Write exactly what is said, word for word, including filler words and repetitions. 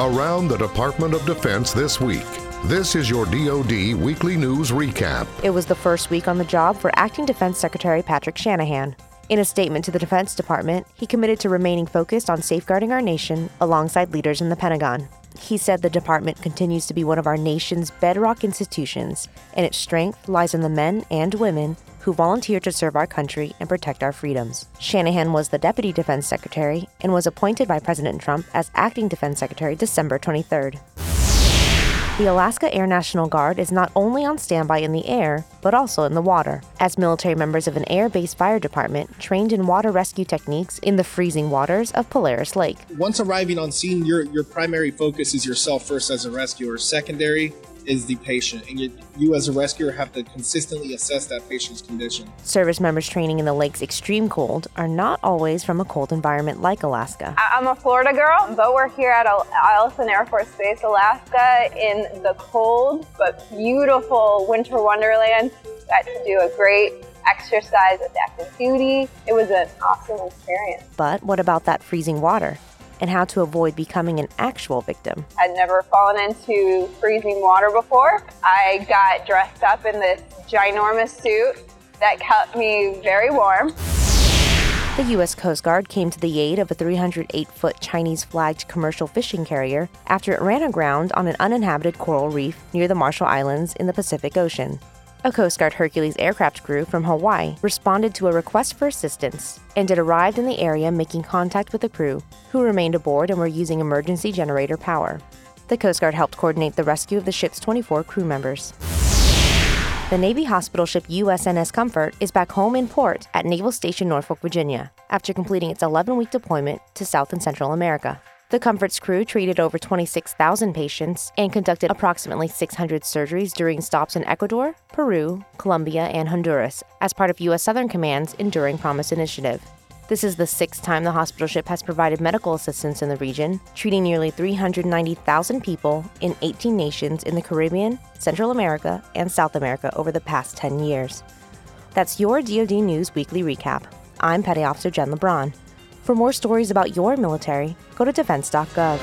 Around the Department of Defense this week. This is your D O D Weekly News Recap. It was the first week on the job for Acting Defense Secretary Patrick Shanahan. In a statement to the Defense Department, he committed to remaining focused on safeguarding our nation alongside leaders in the Pentagon. He said the department continues to be one of our nation's bedrock institutions, and its strength lies in the men and women who volunteer to serve our country and protect our freedoms. Shanahan was the Deputy Defense Secretary and was appointed by President Trump as Acting Defense Secretary December twenty-third. The Alaska Air National Guard is not only on standby in the air, but also in the water, as military members of an air-based fire department trained in water rescue techniques in the freezing waters of Polaris Lake. Once arriving on scene, your your primary focus is yourself first as a rescuer. Secondary is the patient, and you, you as a rescuer have to consistently assess that patient's condition. Service members training in the lake's extreme cold are not always from a cold environment like Alaska. I'm a Florida girl, but we're here at Eielson Air Force Base, Alaska, in the cold but beautiful winter wonderland. Got to do a great exercise with active duty. It was an awesome experience. But what about that freezing water? And how to avoid becoming an actual victim. I'd never fallen into freezing water before. I got dressed up in this ginormous suit that kept me very warm. The U S Coast Guard came to the aid of a three hundred eight foot Chinese-flagged commercial fishing carrier after it ran aground on an uninhabited coral reef near the Marshall Islands in the Pacific Ocean. A Coast Guard Hercules aircraft crew from Hawaii responded to a request for assistance, and it arrived in the area making contact with the crew, who remained aboard and were using emergency generator power. The Coast Guard helped coordinate the rescue of the ship's twenty-four crew members. The Navy hospital ship U S N S Comfort is back home in port at Naval Station Norfolk, Virginia, after completing its eleven week deployment to South and Central America. The Comfort's crew treated over twenty-six thousand patients and conducted approximately six hundred surgeries during stops in Ecuador, Peru, Colombia, and Honduras as part of U S Southern Command's Enduring Promise Initiative. This is the sixth time the hospital ship has provided medical assistance in the region, treating nearly three hundred ninety thousand people in eighteen nations in the Caribbean, Central America, and South America over the past ten years. That's your D O D News Weekly Recap. I'm Petty Officer Jen LeBron. For more stories about your military, go to defense dot gov.